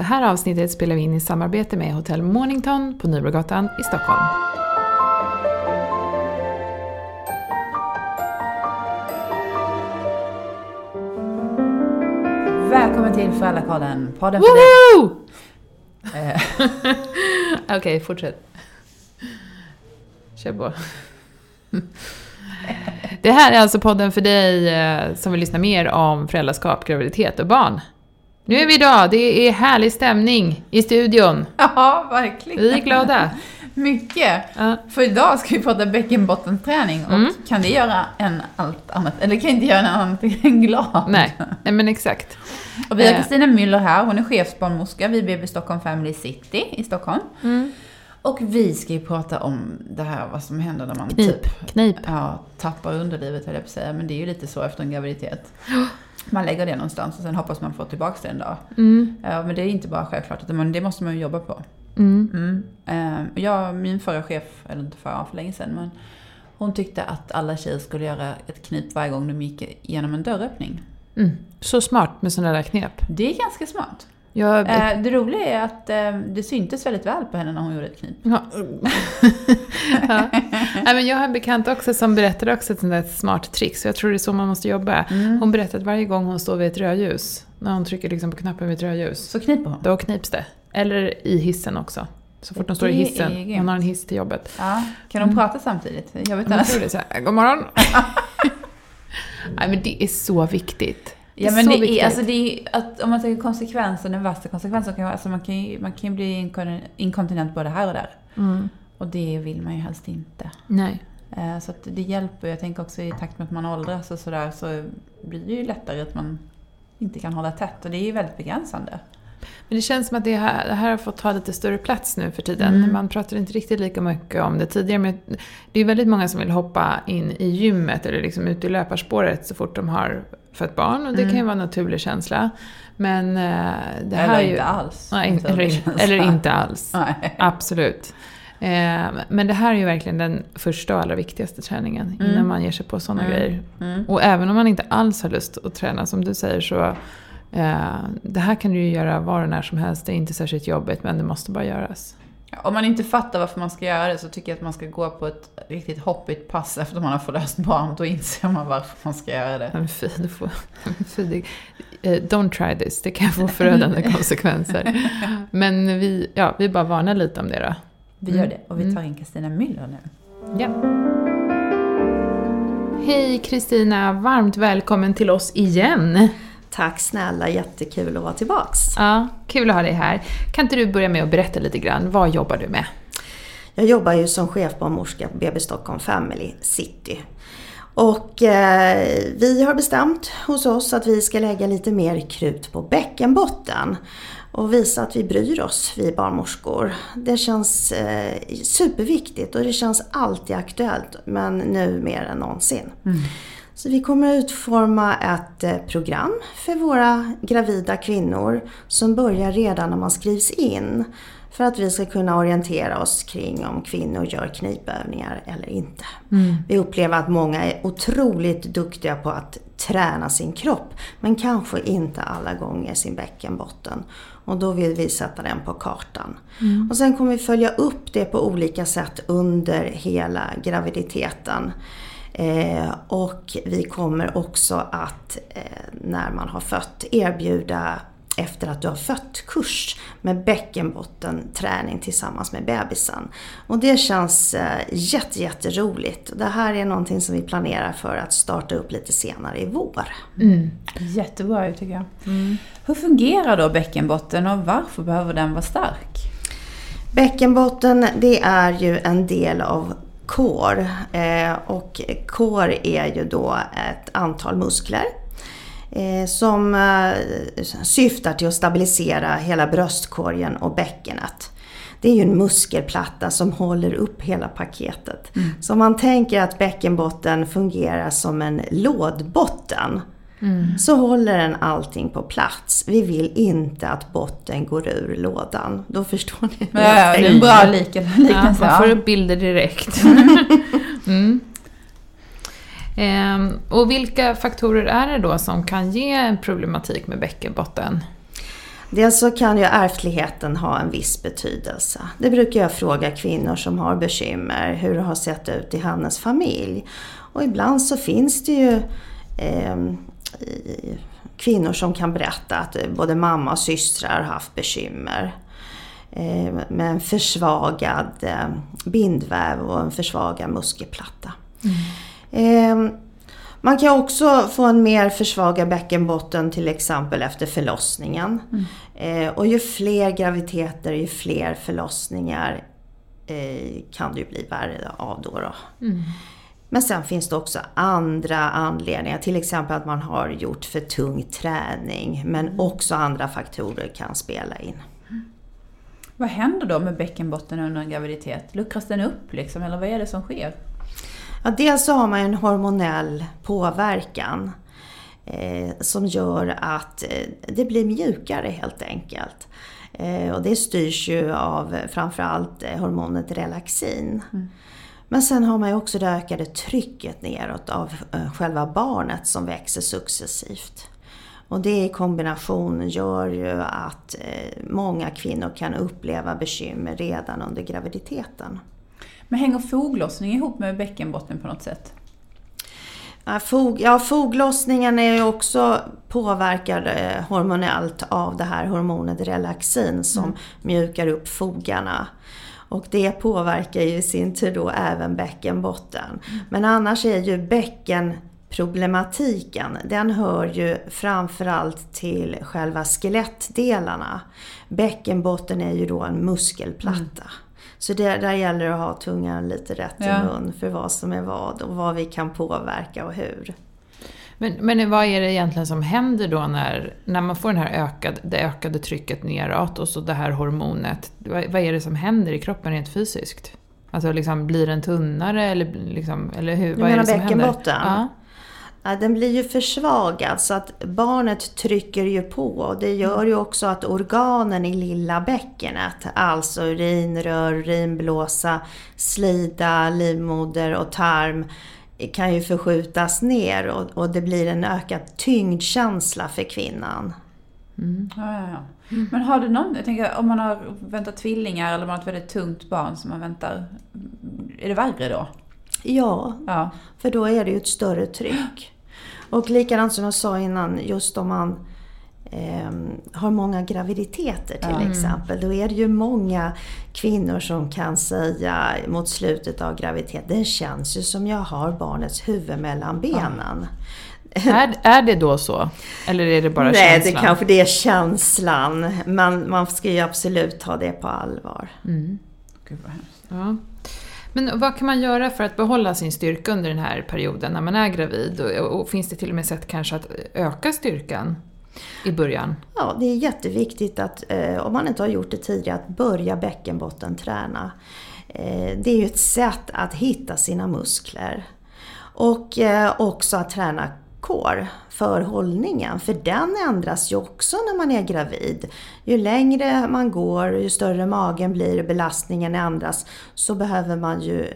Det här avsnittet spelar vi in i samarbete med Hotel Mornington på Nybrogatan i Stockholm. Välkommen till Föräldrakallen, podden för dig. Okej, fortsätt. Kör på. Det här är alltså podden för dig som vill lyssna mer om föräldraskap, graviditet och barn. Nu är vi idag, det är härlig stämning i studion. Ja, verkligen. Vi är glada. Mycket. Ja. För idag ska vi prata bäckenbottenträning och kan det göra en allt annat, eller kan inte göra en annat än glad. Nej, men exakt. Och vi har Kristina Müller här, hon är chefsbarnmorska vid BB Stockholm Family City i Stockholm. Mm. Och vi ska ju prata om det här, vad som händer när man knip. Ja, tappar underlivet, höll jag på att säga. Men det är ju lite så efter en graviditet. Man lägger det någonstans och sen hoppas man få tillbaka det en dag. Ja, men det är inte bara självklart, utan det måste man ju jobba på. Min förra chef, eller inte för länge sedan, men hon tyckte att alla tjejer skulle göra ett knip varje gång de gick igenom en dörröppning. Så smart med sådana där knep. Det är ganska smart. Det roliga är att det syntes väldigt väl på henne när hon gjorde ett knip. Ja. Ja. Men jag har en bekant också som berättade också ett sånt där smart trick, så jag tror det är så man måste jobba. Hon berättade att varje gång hon står vid ett rödljus, när hon trycker liksom på knappen vid ett rödljus, så kniper hon. Då knips det. Eller i hissen också. Så fort de står i hissen, hon har en hiss till jobbet. Ja. Kan de prata samtidigt? Jag vet inte. God morgon. Nej, men det är så viktigt. Ja, men det är, alltså det är att om man tänker konsekvensen, den värsta konsekvensen kan vara, alltså man kan ju bli inkontinent både här och där. Och det vill man ju helst inte. Nej. Så att det hjälper. Jag tänker också i takt med att man åldras och sådär, så blir det ju lättare att man inte kan hålla tätt, och det är ju väldigt begränsande. Men det känns som att det här har fått ta lite större plats nu för tiden. Man pratar inte riktigt lika mycket om det tidigare, men det är väldigt många som vill hoppa in i gymmet eller liksom ut i löparspåret så fort de har fått barn, och det kan ju vara en naturlig känsla. Men det här är ju inte alls. Nej, eller inte alls. Nej. Absolut. Men det här är ju verkligen den första och allra viktigaste träningen innan man ger sig på sådana grejer. Och även om man inte alls har lust att träna, som du säger, så det här kan du ju göra var och när som helst. Det är inte särskilt jobbigt, men det måste bara göras. Om man inte fattar varför man ska göra det, så tycker jag att man ska gå på ett riktigt hoppigt pass efter man har förlöst barn. Då inser man varför man ska göra det. Don't try this. Det kan få förödande konsekvenser. Men vi bara varnar lite om det då. Vi gör det, och vi tar in Kristina Müller nu. Ja. Hej Kristina, varmt välkommen till oss igen. Tack snälla, jättekul att vara tillbaks. Ja, kul att ha dig här. Kan inte du börja med att berätta lite grann, vad jobbar du med? Jag jobbar ju som chefbarnmorska på BB Stockholm Family City. Och vi har bestämt hos oss att vi ska lägga lite mer krut på bäckenbotten. Och visa att vi bryr oss, vi barnmorskor. Det känns superviktigt, och det känns alltid aktuellt, men nu mer än någonsin. Så vi kommer att utforma ett program för våra gravida kvinnor som börjar redan när man skrivs in, för att vi ska kunna orientera oss kring om kvinnor gör knipövningar eller inte. Vi upplever att många är otroligt duktiga på att träna sin kropp, men kanske inte alla gånger sin bäckenbotten. Och då vill vi sätta den på kartan. Och sen kommer vi följa upp det på olika sätt under hela graviditeten. Och vi kommer också att när man har fött erbjuda, efter att du har fött, kurs med bäckenbottenträning tillsammans med bebisen. Och det känns jätteroligt. Det här är någonting som vi planerar för att starta upp lite senare i vår. Jättebra tycker jag. Hur fungerar då bäckenbotten, och varför behöver den vara stark? Bäckenbotten, det är ju en del av kår, och kår är ju då ett antal muskler som syftar till att stabilisera hela bröstkorgen och bäckenet. Det är ju en muskelplatta som håller upp hela paketet. Så man tänker att bäckenbotten fungerar som en lådbotten, så håller den allting på plats. Vi vill inte att botten går ur lådan. Då förstår ni. Ja, det är bra liknelse. Man får upp bilder direkt. Och vilka faktorer är det då som kan ge en problematik med bäckenbotten? Dels så kan ju ärftligheten ha en viss betydelse. Det brukar jag fråga kvinnor som har bekymmer, hur det har sett ut i hennes familj. Och ibland så finns det ju kvinnor som kan berätta att både mamma och systrar har haft bekymmer. Med en försvagad bindväv och en försvagad muskelplatta. Mm. Man kan också få en mer försvagad bäckenbotten till exempel efter förlossningen. Mm. Och ju fler graviditeter, ju fler förlossningar kan det ju bli värre av då. Mm. Men sen finns det också andra anledningar, till exempel att man har gjort för tung träning, men också andra faktorer kan spela in. Vad händer då med bäckenbotten under en graviditet? Luckras den upp liksom, eller vad är det som sker? Ja, dels så har man en hormonell påverkan som gör att det blir mjukare helt enkelt. Och det styrs ju av framförallt hormonet relaxin. Mm. Men sen har man ju också det ökade trycket neråt av själva barnet som växer successivt. Och det i kombination gör ju att många kvinnor kan uppleva bekymmer redan under graviditeten. Men hänger foglossning ihop med bäckenbotten på något sätt? Ja, foglossningen är ju också påverkad hormonellt av det här hormonet relaxin som mjukar upp fogarna. Och det påverkar ju i sin tur då även bäckenbotten. Mm. Men annars är ju bäckenproblematiken, den hör ju framförallt till själva skelettdelarna. Bäckenbotten är ju då en muskelplatta. Mm. Så där gäller det att ha tungan lite rätt i mun för vad som är vad och vad vi kan påverka och hur. Men vad är det egentligen som händer då när man får den här det ökade trycket neråt och så det här hormonet? Vad är det som händer i kroppen rent fysiskt? Alltså liksom, blir den tunnare eller hur? Vad är det som händer? Ja. Ja, den blir ju försvagad så att barnet trycker ju på, och det gör ju också att organen i lilla bäckenet, alltså urinrör, urinblåsa, slida, livmoder och tarm, kan ju förskjutas ner och det blir en ökad tyngdkänsla för kvinnan. Mm. Ja. Men har du någon, jag tänker om man har väntat tvillingar eller man har ett väldigt tungt barn som man väntar, är det värre då? Ja, för då är det ju ett större tryck. Och likadant som jag sa innan, just om man har många graviditeter till exempel, då är det ju många kvinnor som kan säga mot slutet av graviditeten, det känns ju som jag har barnets huvud mellan benen. Är det då så? Eller är det bara känslan? Nej, kanske det är känslan. Men man ska ju absolut ta det på allvar. Mm. Gud vad hemskt. Ja. Men vad kan man göra för att behålla sin styrka under den här perioden när man är gravid? Och finns det till och med sätt kanske att öka styrkan i början? Ja, det är jätteviktigt att, om man inte har gjort det tidigare, att börja bäckenbottenträna. Det är ju ett sätt att hitta sina muskler. Och också att träna kår för hållningen, för den ändras ju också när man är gravid. Ju längre man går, ju större magen blir, belastningen ändras, så behöver man ju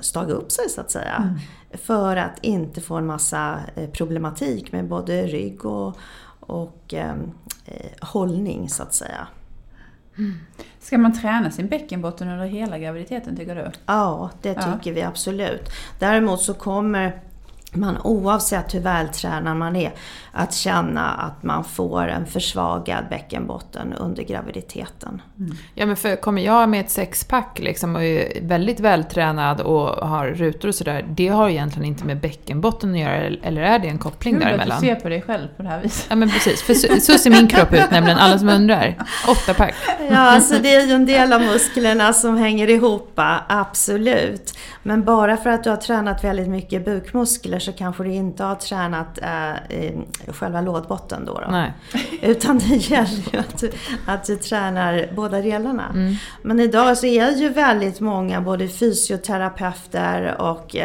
staga upp sig så att säga, för att inte få en massa problematik med både rygg och hållning så att säga. Mm. Ska man träna sin bäckenbotten under hela graviditeten tycker du? Ja, det tycker vi absolut. Däremot så kommer man, oavsett hur vältränad man är, att känna att man får en försvagad bäckenbotten under graviditeten. Mm. Ja, men för kommer jag med ett sexpack liksom och är väldigt vältränad och har rutor och sådär, det har egentligen inte med bäckenbotten att göra, eller är det en koppling däremellan? Du ser på dig själv på det här viset. Ja, men precis. För så ser min kropp ut nämligen, alla som undrar. 8-pack. Ja, alltså det är ju en del av musklerna som hänger ihop, absolut. Men bara för att du har tränat väldigt mycket bukmuskler så kanske du inte har tränat själva lådbotten då. Nej. Utan det gäller ju att du tränar båda delarna. Mm. Men idag så är ju väldigt många både fysioterapeuter och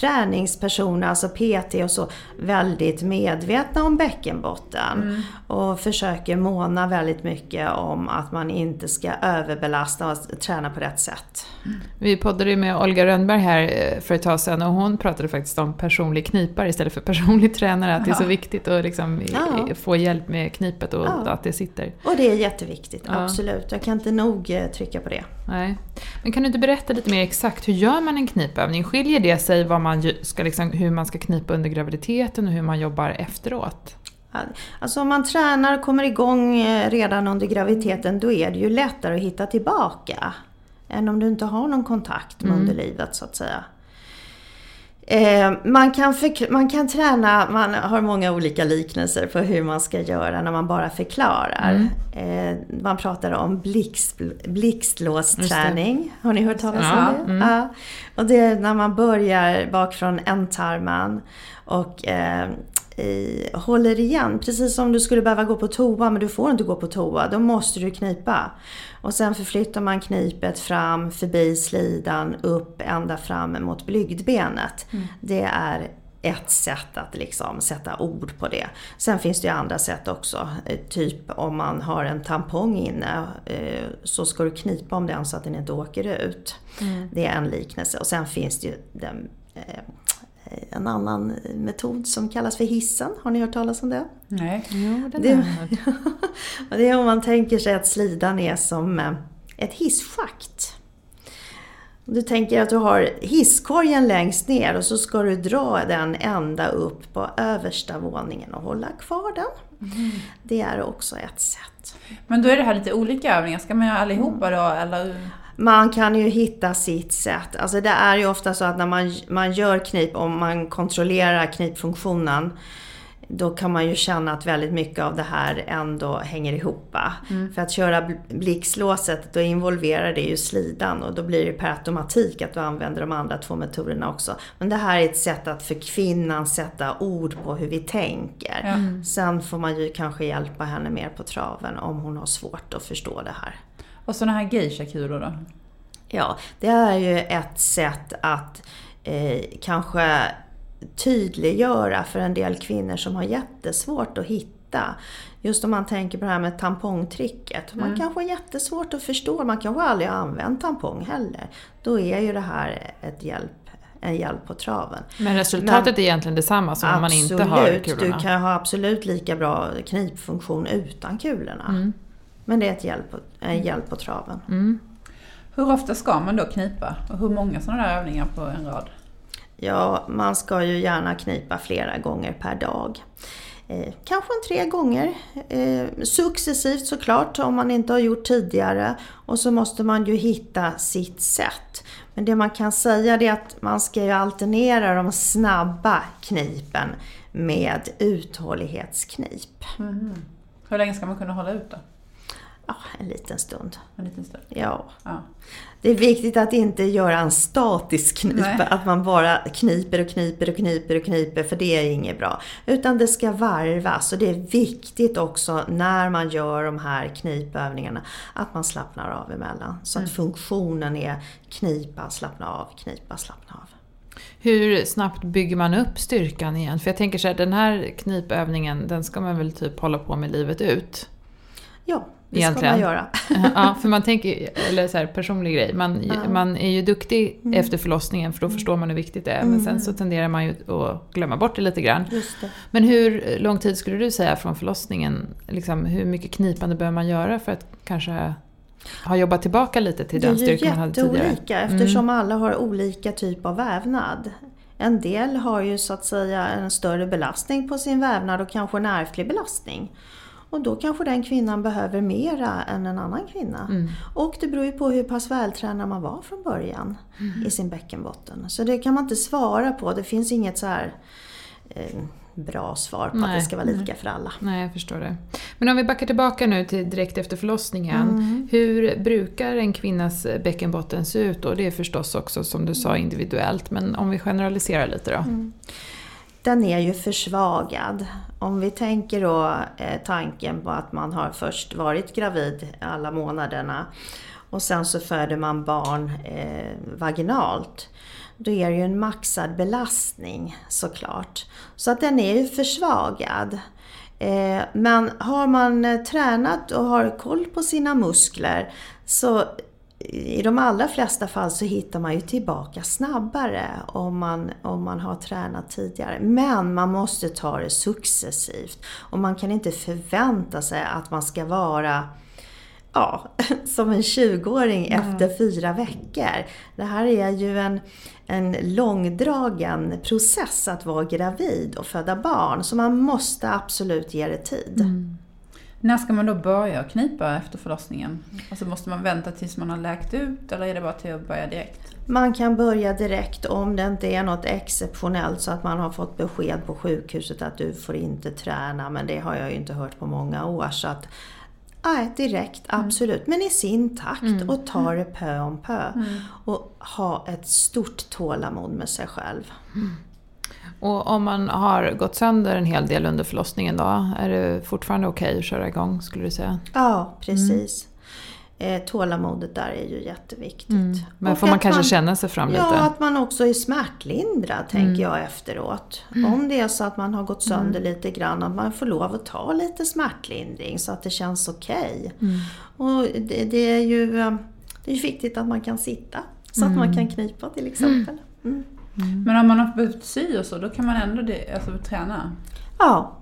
träningspersoner, alltså PT och så, väldigt medvetna om bäckenbotten. Mm. Och försöker måna väldigt mycket om att man inte ska överbelasta och träna på rätt sätt. Mm. Vi poddade ju med Olga Rönnberg här för ett tag sedan, och hon pratade faktiskt om personlig knipare istället för personlig tränare. Att det är så viktigt att liksom få hjälp med knipet och att det sitter. Och det är jätteviktigt, absolut. Jag kan inte nog trycka på det. Nej. Men kan du inte berätta lite mer exakt, hur gör man en knipövning? Skiljer det sig vad man ska, liksom, hur man ska knipa under graviditeten och hur man jobbar efteråt? Alltså om man tränar och kommer igång redan under graviditeten, då är det ju lättare att hitta tillbaka än om du inte har någon kontakt med underlivet, så att säga. Man kan träna, man har många olika liknelser på hur man ska göra när man bara förklarar. Man pratar om blixtlåsträning. Har ni hört talas om det? Mm. Ja. Och det är när man börjar bakifrån ändtarmen och håller igen, precis som du skulle behöva gå på toa, men du får inte gå på toa, då måste du knipa. Och sen förflyttar man knipet fram förbi slidan, upp ända fram mot blygdbenet. Mm. Det är ett sätt att liksom sätta ord på det. Sen finns det ju andra sätt också, typ om man har en tampong inne, så ska du knipa om den så att den inte åker ut. Mm. Det är en liknelse. Och sen finns det ju en annan metod som kallas för hissen. Har ni hört talas om det? Nej. Jo, det är om man tänker sig att slidan är som ett hisschakt. Du tänker att du har hisskorgen längst ner, och så ska du dra den ända upp på översta våningen och hålla kvar den. Mm. Det är också ett sätt. Men då är det här lite olika övningar. Ska man göra allihopa då? Eller? Man kan ju hitta sitt sätt. Alltså det är ju ofta så att när man gör knip, om man kontrollerar knipfunktionen, då kan man ju känna att väldigt mycket av det här ändå hänger ihop. Mm. För att köra blixtlåset, då involverar det ju slidan, och då blir det per automatik att du använder de andra två metoderna också. Men det här är ett sätt att för kvinnan sätta ord på hur vi tänker. Mm. Sen får man ju kanske hjälpa henne mer på traven om hon har svårt att förstå det här. Och sådana här geisha-kulor då? Ja, det är ju ett sätt att kanske tydliggöra för en del kvinnor som har jättesvårt att hitta. Just om man tänker på det här med tampongtricket. Man kanske har jättesvårt att förstå. Man kanske aldrig har använt tampong heller. Då är ju det här en hjälp på traven. Men resultatet är egentligen detsamma som om man inte har kulorna. Du kan ha absolut lika bra knipfunktion utan kulorna. Mm. Men det är en hjälp på traven. Mm. Hur ofta ska man då knipa? Och hur många sådana där övningar på en rad? Ja, man ska ju gärna knipa flera gånger per dag. Kanske 3 gånger. Successivt såklart, om man inte har gjort tidigare. Och så måste man ju hitta sitt sätt. Men det man kan säga är att man ska ju alternera de snabba knipen med uthållighetsknip. Mm. Hur länge ska man kunna hålla ut då? Ja, en liten stund. Ja. Det är viktigt att inte göra en statisk knipa. Nej. Att man bara kniper, för det är inget bra. Utan det ska varvas, och det är viktigt också när man gör de här knipövningarna att man slappnar av emellan. Så att funktionen är knipa, slappna av, knipa, slappna av. Hur snabbt bygger man upp styrkan igen? För jag tänker så här, den här knipövningen, den ska man väl typ hålla på med livet ut? Ja. Det egentligen. Ska man göra. Ja, för man tänker, eller så här, personlig grej. Man är ju duktig efter förlossningen, för då förstår man hur viktigt det är. Men sen så tenderar man ju att glömma bort det lite grann. Just det. Men hur lång tid skulle du säga från förlossningen? Liksom, hur mycket knipande behöver man göra för att kanske ha jobbat tillbaka lite till den styrkan man hade tidigare? Det är ju jätteolika, eftersom alla har olika typ av vävnad. En del har ju så att säga en större belastning på sin vävnad och kanske en ärftlig belastning. Och då kanske den kvinnan behöver mera än en annan kvinna. Mm. Och det beror ju på hur pass vältränad man var från början i sin bäckenbotten. Så det kan man inte svara på. Det finns inget så här bra svar på att det ska vara lika för alla. Nej, jag förstår det. Men om vi backar tillbaka nu till direkt efter förlossningen. Mm. Hur brukar en kvinnas bäckenbotten se ut då? Det är förstås också, som du sa, individuellt. Men om vi generaliserar lite då. Mm. Den är ju försvagad. Om vi tänker då tanken på att man har först varit gravid alla månaderna och sen så föder man barn vaginalt. Då är det ju en maxad belastning såklart. Så att den är ju försvagad. Men har man tränat och har koll på sina muskler så i de allra flesta fall så hittar man ju tillbaka snabbare om man har tränat tidigare. Men man måste ta det successivt och man kan inte förvänta sig att man ska vara som en 20-åring efter 4 veckor. Det här är ju en långdragen process att vara gravid och föda barn. Så man måste absolut ge det tid. Mm. När ska man då börja knipa efter förlossningen? Alltså måste man vänta tills man har läkt ut eller är det bara till att börja direkt? Man kan börja direkt om det inte är något exceptionellt så att man har fått besked på sjukhuset att du får inte träna. Men det har jag ju inte hört på många år så att direkt, absolut. Men i sin takt och ta det pö om pö. Och ha ett stort tålamod med sig själv. Mm. Och om man har gått sönder en hel del under förlossningen då, är det fortfarande okej att köra igång skulle du säga? Ja, precis. Tålamodet där är ju jätteviktigt. Men och får man kanske känna sig fram lite? Ja, att man också är smärtlindrad tänker jag efteråt. Om det är så att man har gått sönder lite grann, att man får lov att ta lite smärtlindring så att det känns okej. Och det är ju viktigt att man kan sitta så att man kan knipa till exempel. Men om man har behövt sy och så, då kan man ändå träna? Ja,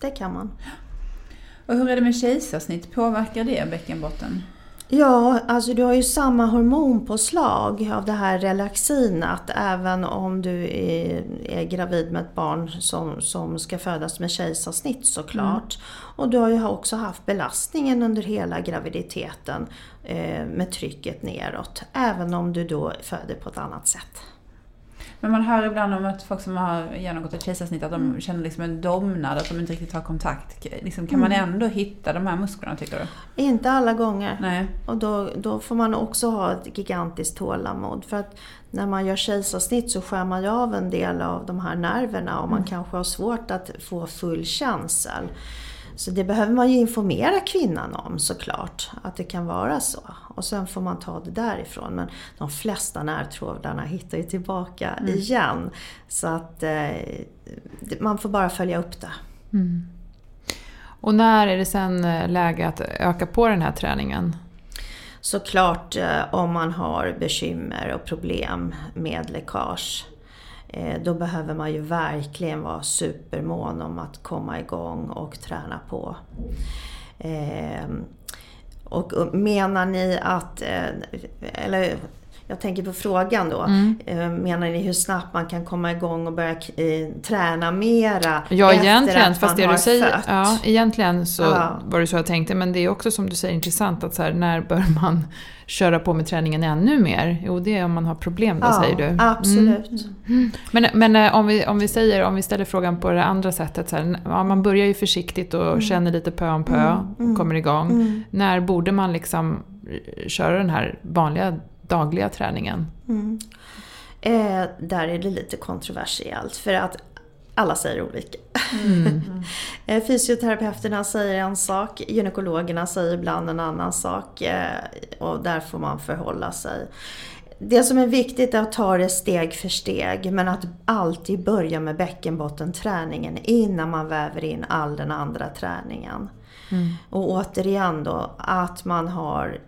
det kan man. Och hur är det med kejsarsnitt? Påverkar det bäckenbotten? Ja, alltså du har ju samma hormonpåslag av det här relaxinat även om du är gravid med ett barn som ska födas med kejsarsnitt såklart. Och du har ju också haft belastningen under hela graviditeten med trycket neråt även om du då föder på ett annat sätt. Men man hör ibland om att folk som har genomgått ett kejsarsnitt att de känner liksom en domnad, att de inte riktigt har kontakt. Liksom, kan man ändå hitta de här musklerna tycker du? Inte alla gånger. Nej. Och då får man också ha ett gigantiskt tålamod. För att när man gör kejsarsnitt så skär man ju av en del av de här nerverna och man kanske har svårt att få full känsel. Så det behöver man ju informera kvinnan om såklart, att det kan vara så. Och sen får man ta det därifrån. Men de flesta nervtrådarna hittar ju tillbaka igen. Så att man får bara följa upp det. Mm. Och när är det sen läge att öka på den här träningen? Såklart om man har bekymmer och problem med läckage. Då behöver man ju verkligen vara supermån om att komma igång och träna på. Och menar ni att, eller jag tänker på frågan då, menar ni hur snabbt man kan komma igång och börja träna mera efter att fast man har fött? Ja, egentligen så var det så jag tänkte, men det är också som du säger intressant att så här, när bör man köra på med träningen ännu mer? Jo, det är om man har problem då, säger du. Absolut. Mm. Men om vi ställer frågan på det andra sättet så här, man börjar ju försiktigt och känner lite pö om pö och kommer igång. När borde man liksom köra den här vanliga dagliga träningen? Där är det lite kontroversiellt för att alla säger olika. Fysioterapeuterna säger en sak, gynekologerna säger ibland en annan sak och där får man förhålla sig. Det som är viktigt är att ta det steg för steg men att alltid börja med bäckenbottenträningen innan man väver in all den andra träningen. Och återigen då att man har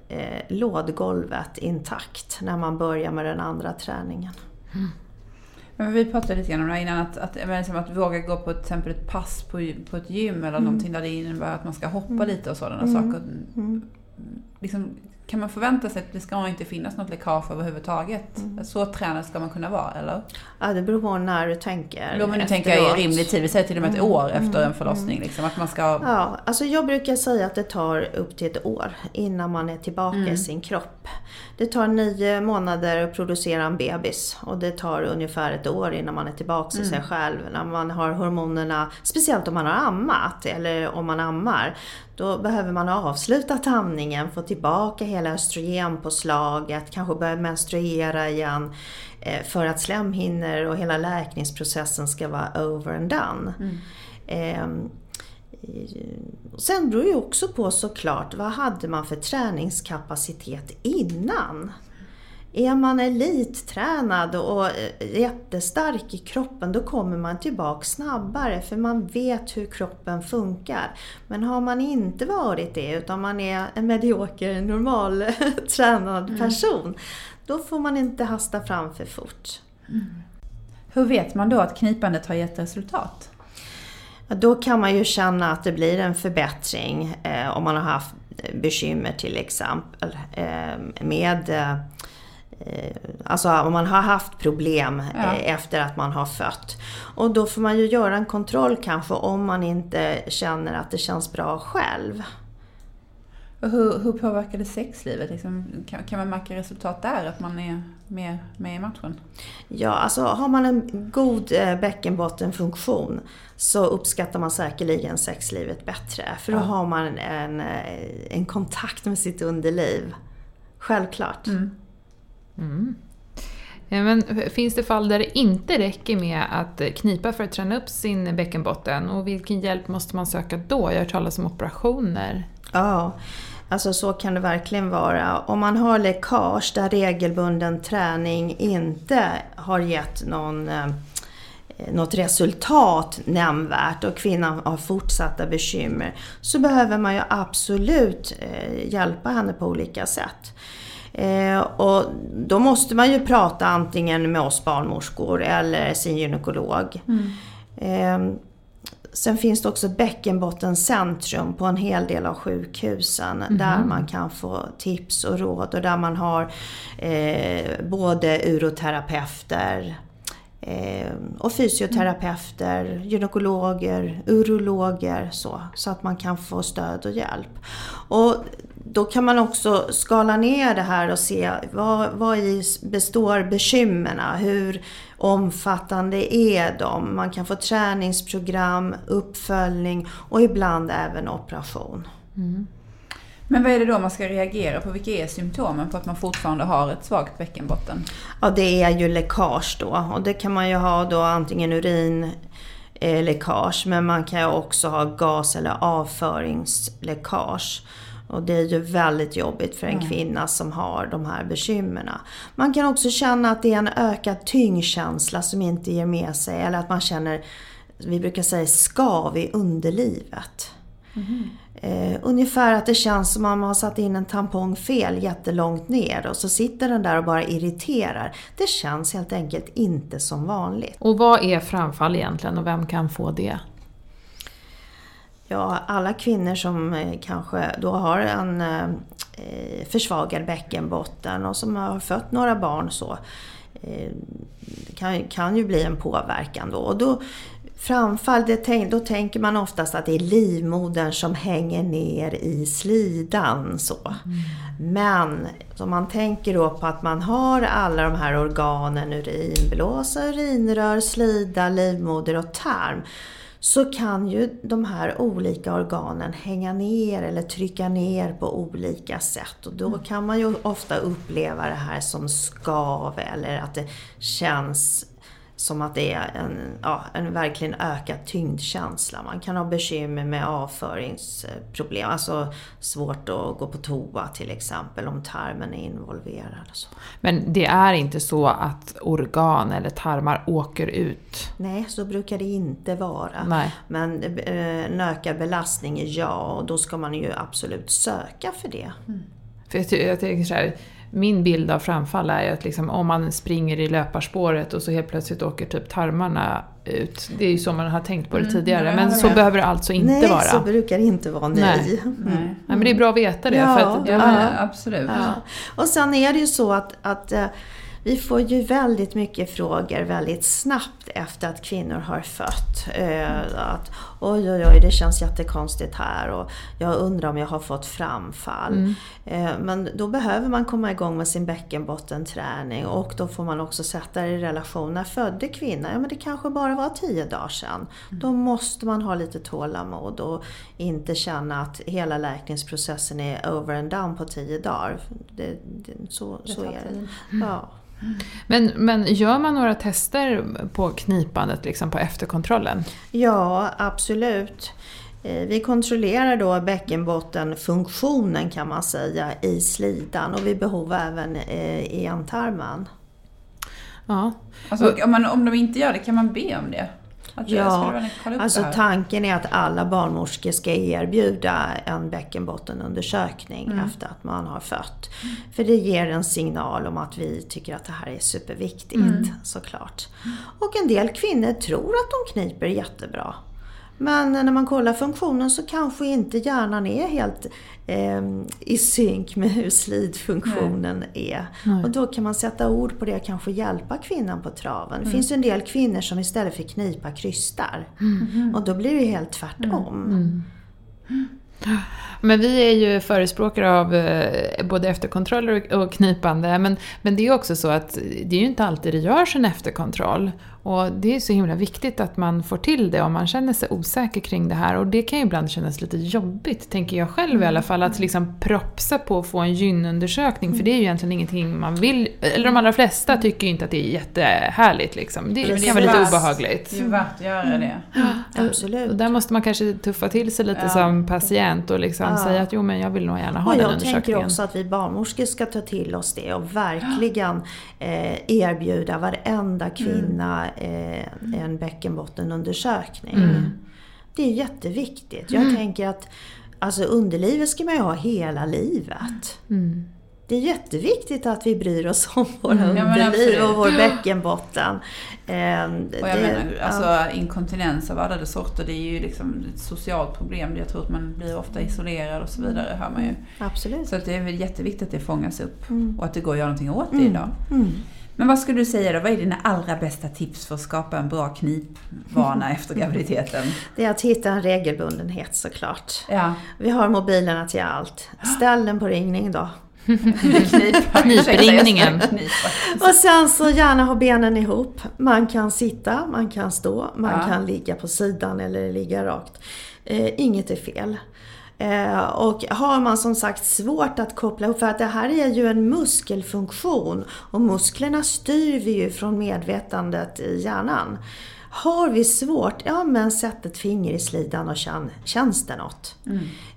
lådgolvet intakt när man börjar med den andra träningen. Men vi pratade lite grann om det innan att våga gå på till exempel ett pass på ett gym eller någonting där det innebär att man ska hoppa lite och sådana saker. Liksom, kan man förvänta sig att det ska inte finnas något läckage överhuvudtaget? Så tränad ska man kunna vara, eller? Ja, det beror på när du tänker. Då men du tänker i rimlig tid, vi säger till och med ett år efter en förlossning. Liksom, att man ska... Ja, alltså jag brukar säga att det tar upp till ett år innan man är tillbaka i sin kropp. Det tar 9 månader att producera en bebis och det tar ungefär ett år innan man är tillbaka i sig själv. När man har hormonerna, speciellt om man har ammat eller om man ammar, då behöver man ha avslutat amningen, få tillbaka hela östrogenpåslaget, kanske börja menstruera igen för att slemhinnor och hela läkningsprocessen ska vara over and done. Sen beror ju också på såklart, vad hade man för träningskapacitet innan? Är man elittränad och jättestark i kroppen, då kommer man tillbaka snabbare för man vet hur kroppen funkar. Men har man inte varit det utan man är en medioker, normal tränad person, då får man inte hasta fram för fort. Mm. Hur vet man då att knipandet har gett resultat? Då kan man ju känna att det blir en förbättring om man har haft bekymmer till exempel med... Alltså om man har haft problem efter att man har fött. Och då får man ju göra en kontroll kanske om man inte känner att det känns bra själv. Och hur påverkar det sexlivet? Liksom, kan man märka resultat där att man är med i matchen? Ja, alltså har man en god bäckenbottenfunktion så uppskattar man säkerligen sexlivet bättre. För då har man en kontakt med sitt underliv. Självklart. Mm. Men finns det fall där det inte räcker med att knipa för att träna upp sin bäckenbotten? Och vilken hjälp måste man söka då? Jag har talat om operationer. Ja, alltså så kan det verkligen vara. Om man har läckage där regelbunden träning inte har gett något resultat nämnvärt och kvinnan har fortsatta bekymmer, så behöver man ju absolut hjälpa henne på olika sätt. Och då måste man ju prata antingen med oss barnmorskor eller sin gynekolog. Sen finns det också bäckenbottencentrum på en hel del av sjukhusen där man kan få tips och råd och där man har både uroterapeuter och fysioterapeuter, gynekologer, urologer så att man kan få stöd och hjälp. Och då kan man också skala ner det här och se vad består bekymmerna, hur omfattande är de. Man kan få träningsprogram, uppföljning och ibland även operation. Mm. Men vad är det då man ska reagera på? Vilka är symptomen på att man fortfarande har ett svagt bäckenbotten? Ja, det är ju läckage då. Och det kan man ju ha då antingen urinläckage, men man kan ju också ha gas- eller avföringsläckage. Och det är ju väldigt jobbigt för en kvinna som har de här bekymmerna. Man kan också känna att det är en ökad tyngdkänsla som inte ger med sig. Eller att man känner, vi brukar säga skav i underlivet. Mm. Ungefär att det känns som om man har satt in en tampong fel jättelångt ner och så sitter den där och bara irriterar. Det känns helt enkelt inte som vanligt. Och vad är framfall egentligen och vem kan få det? Ja, alla kvinnor som kanske då har en försvagad bäckenbotten och som har fött några barn så kan ju bli en påverkan då. Och då framfall, då tänker man oftast att det är livmodern som hänger ner i slidan. Så. Men om man tänker då på att man har alla de här organen, urinblåsa, urinrör, slida, livmoder och tarm, så kan ju de här olika organen hänga ner eller trycka ner på olika sätt. Och då kan man ju ofta uppleva det här som skav eller att det känns som att det är en verkligen ökad tyngdkänsla. Man kan ha bekymmer med avföringsproblem. Alltså svårt att gå på toa till exempel om tarmen är involverad. Och så. Men det är inte så att organ eller tarmar åker ut? Nej, så brukar det inte vara. Nej. Men en ökad belastning, och då ska man ju absolut söka för det. Mm. För jag tänker så här... Min bild av framfall är att liksom, om man springer i löparspåret och så helt plötsligt åker typ tarmarna ut. Det är ju så man har tänkt på det tidigare. Men så behöver det alltså inte vara. Nej, så brukar det inte vara. Nej. Nej, men det är bra att veta det. Ja, för att, absolut. Ja. Och sen är det ju så att vi får ju väldigt mycket frågor väldigt snabbt efter att kvinnor har fött. Att oj, det känns jättekonstigt här och jag undrar om jag har fått framfall. Men då behöver man komma igång med sin bäckenbottenträning och då får man också sätta det i relation. När födde kvinnan, men det kanske bara var 10 dagar sedan. Då måste man ha lite tålamod och inte känna att hela läkningsprocessen är over and done på 10 dagar. Så är det. Ja. Men gör man några tester på knipandet liksom på efterkontrollen? Ja, absolut. Vi kontrollerar då bäckenbottenfunktionen kan man säga i slidan och vid behov även i ändtarmen. Ja. Alltså, om de inte gör det, kan man be om det? Tanken är att alla barnmorskor ska erbjuda en bäckenbottenundersökning efter att man har fött. För det ger en signal om att vi tycker att det här är superviktigt såklart. Och en del kvinnor tror att de kniper jättebra. Men när man kollar funktionen så kanske inte hjärnan är helt i synk med hur slidfunktionen är. Nej. Och då kan man sätta ord på det och kanske hjälpa kvinnan på traven. Det finns ju en del kvinnor som istället för knipa krystar. Mm. Och då blir det helt tvärtom. Men vi är ju förespråkare av både efterkontroller och knipande, men det är också så att det är ju inte alltid det görs en efterkontroll, och det är så himla viktigt att man får till det om man känner sig osäker kring det här, och det kan ju ibland kännas lite jobbigt, tänker jag själv i alla fall, att liksom propsa på att få en gynundersökning, för det är ju egentligen ingenting man vill, eller de allra flesta tycker ju inte att det är jättehärligt liksom. Det kan vara lite obehagligt. Det är värt att göra det. Absolut. Och där måste man kanske tuffa till sig lite som patient och liksom säga att jo, men jag vill nog gärna ha den undersökningen. Jag tänker också att vi barnmorskor ska ta till oss det och verkligen erbjuda varenda kvinna en bäckenbottenundersökning. Det är jätteviktigt. Jag tänker att alltså, underlivet ska man ju ha hela livet. Det är jätteviktigt att vi bryr oss om våra underliv och vår bäckenbotten. Och jag menar, inkontinens av alla sorter, det är ju liksom ett socialt problem. Jag tror att man blir ofta isolerad och så vidare, hör man ju. Absolut. Så att det är väl jätteviktigt att det fångas upp och att det går att göra någonting åt det idag. Men vad skulle du säga då? Vad är dina allra bästa tips för att skapa en bra knipvana efter graviditeten? Det är att hitta en regelbundenhet såklart. Ja. Vi har mobilerna till allt. Ställ den på ringning då. Knipringningen. Och sen så gärna ha benen ihop. Man kan sitta, man kan stå, man kan ligga på sidan eller ligga rakt. Inget är fel. Och har man som sagt svårt att koppla ihop, för att det här är ju en muskelfunktion och musklerna styr vi ju från medvetandet i hjärnan. Har vi svårt, men sätt ett finger i slidan och känns det något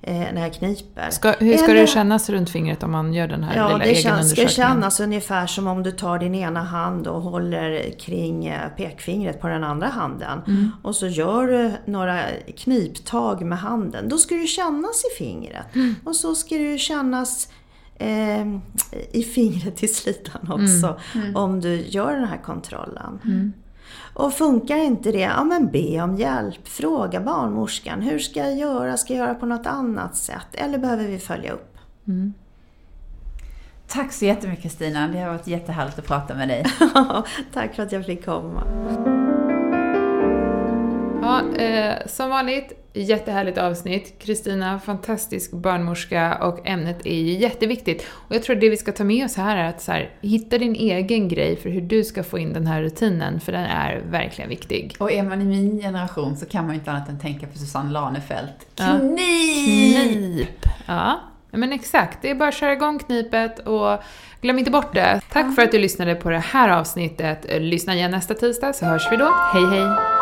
när jag kniper. Hur ska det kännas runt fingret om man gör den här lilla egenundersökningen? Det ska kännas ungefär som om du tar din ena hand och håller kring pekfingret på den andra handen. Och så gör du några kniptag med handen. Då ska det kännas i fingret. Och så ska det kännas i fingret i slidan också om du gör den här kontrollen. Och funkar inte det, men be om hjälp. Fråga barnmorskan, hur ska jag göra? Ska jag göra på något annat sätt? Eller behöver vi följa upp? Tack så jättemycket, Kristina. Det har varit jättehärligt att prata med dig. Tack för att jag fick komma. Som vanligt, jättehärligt avsnitt. Kristina, fantastisk barnmorska, och ämnet är jätteviktigt. Och jag tror det vi ska ta med oss här är att hitta din egen grej för hur du ska få in den här rutinen, för den är verkligen viktig. Och är man i min generation så kan man ju inte annat än tänka på Susanne Lanefelt. Knip! Ja, men exakt. Det är bara att köra igång knipet och glöm inte bort det. Tack för att du lyssnade på det här avsnittet. Lyssna igen nästa tisdag så hörs vi då. Hej hej!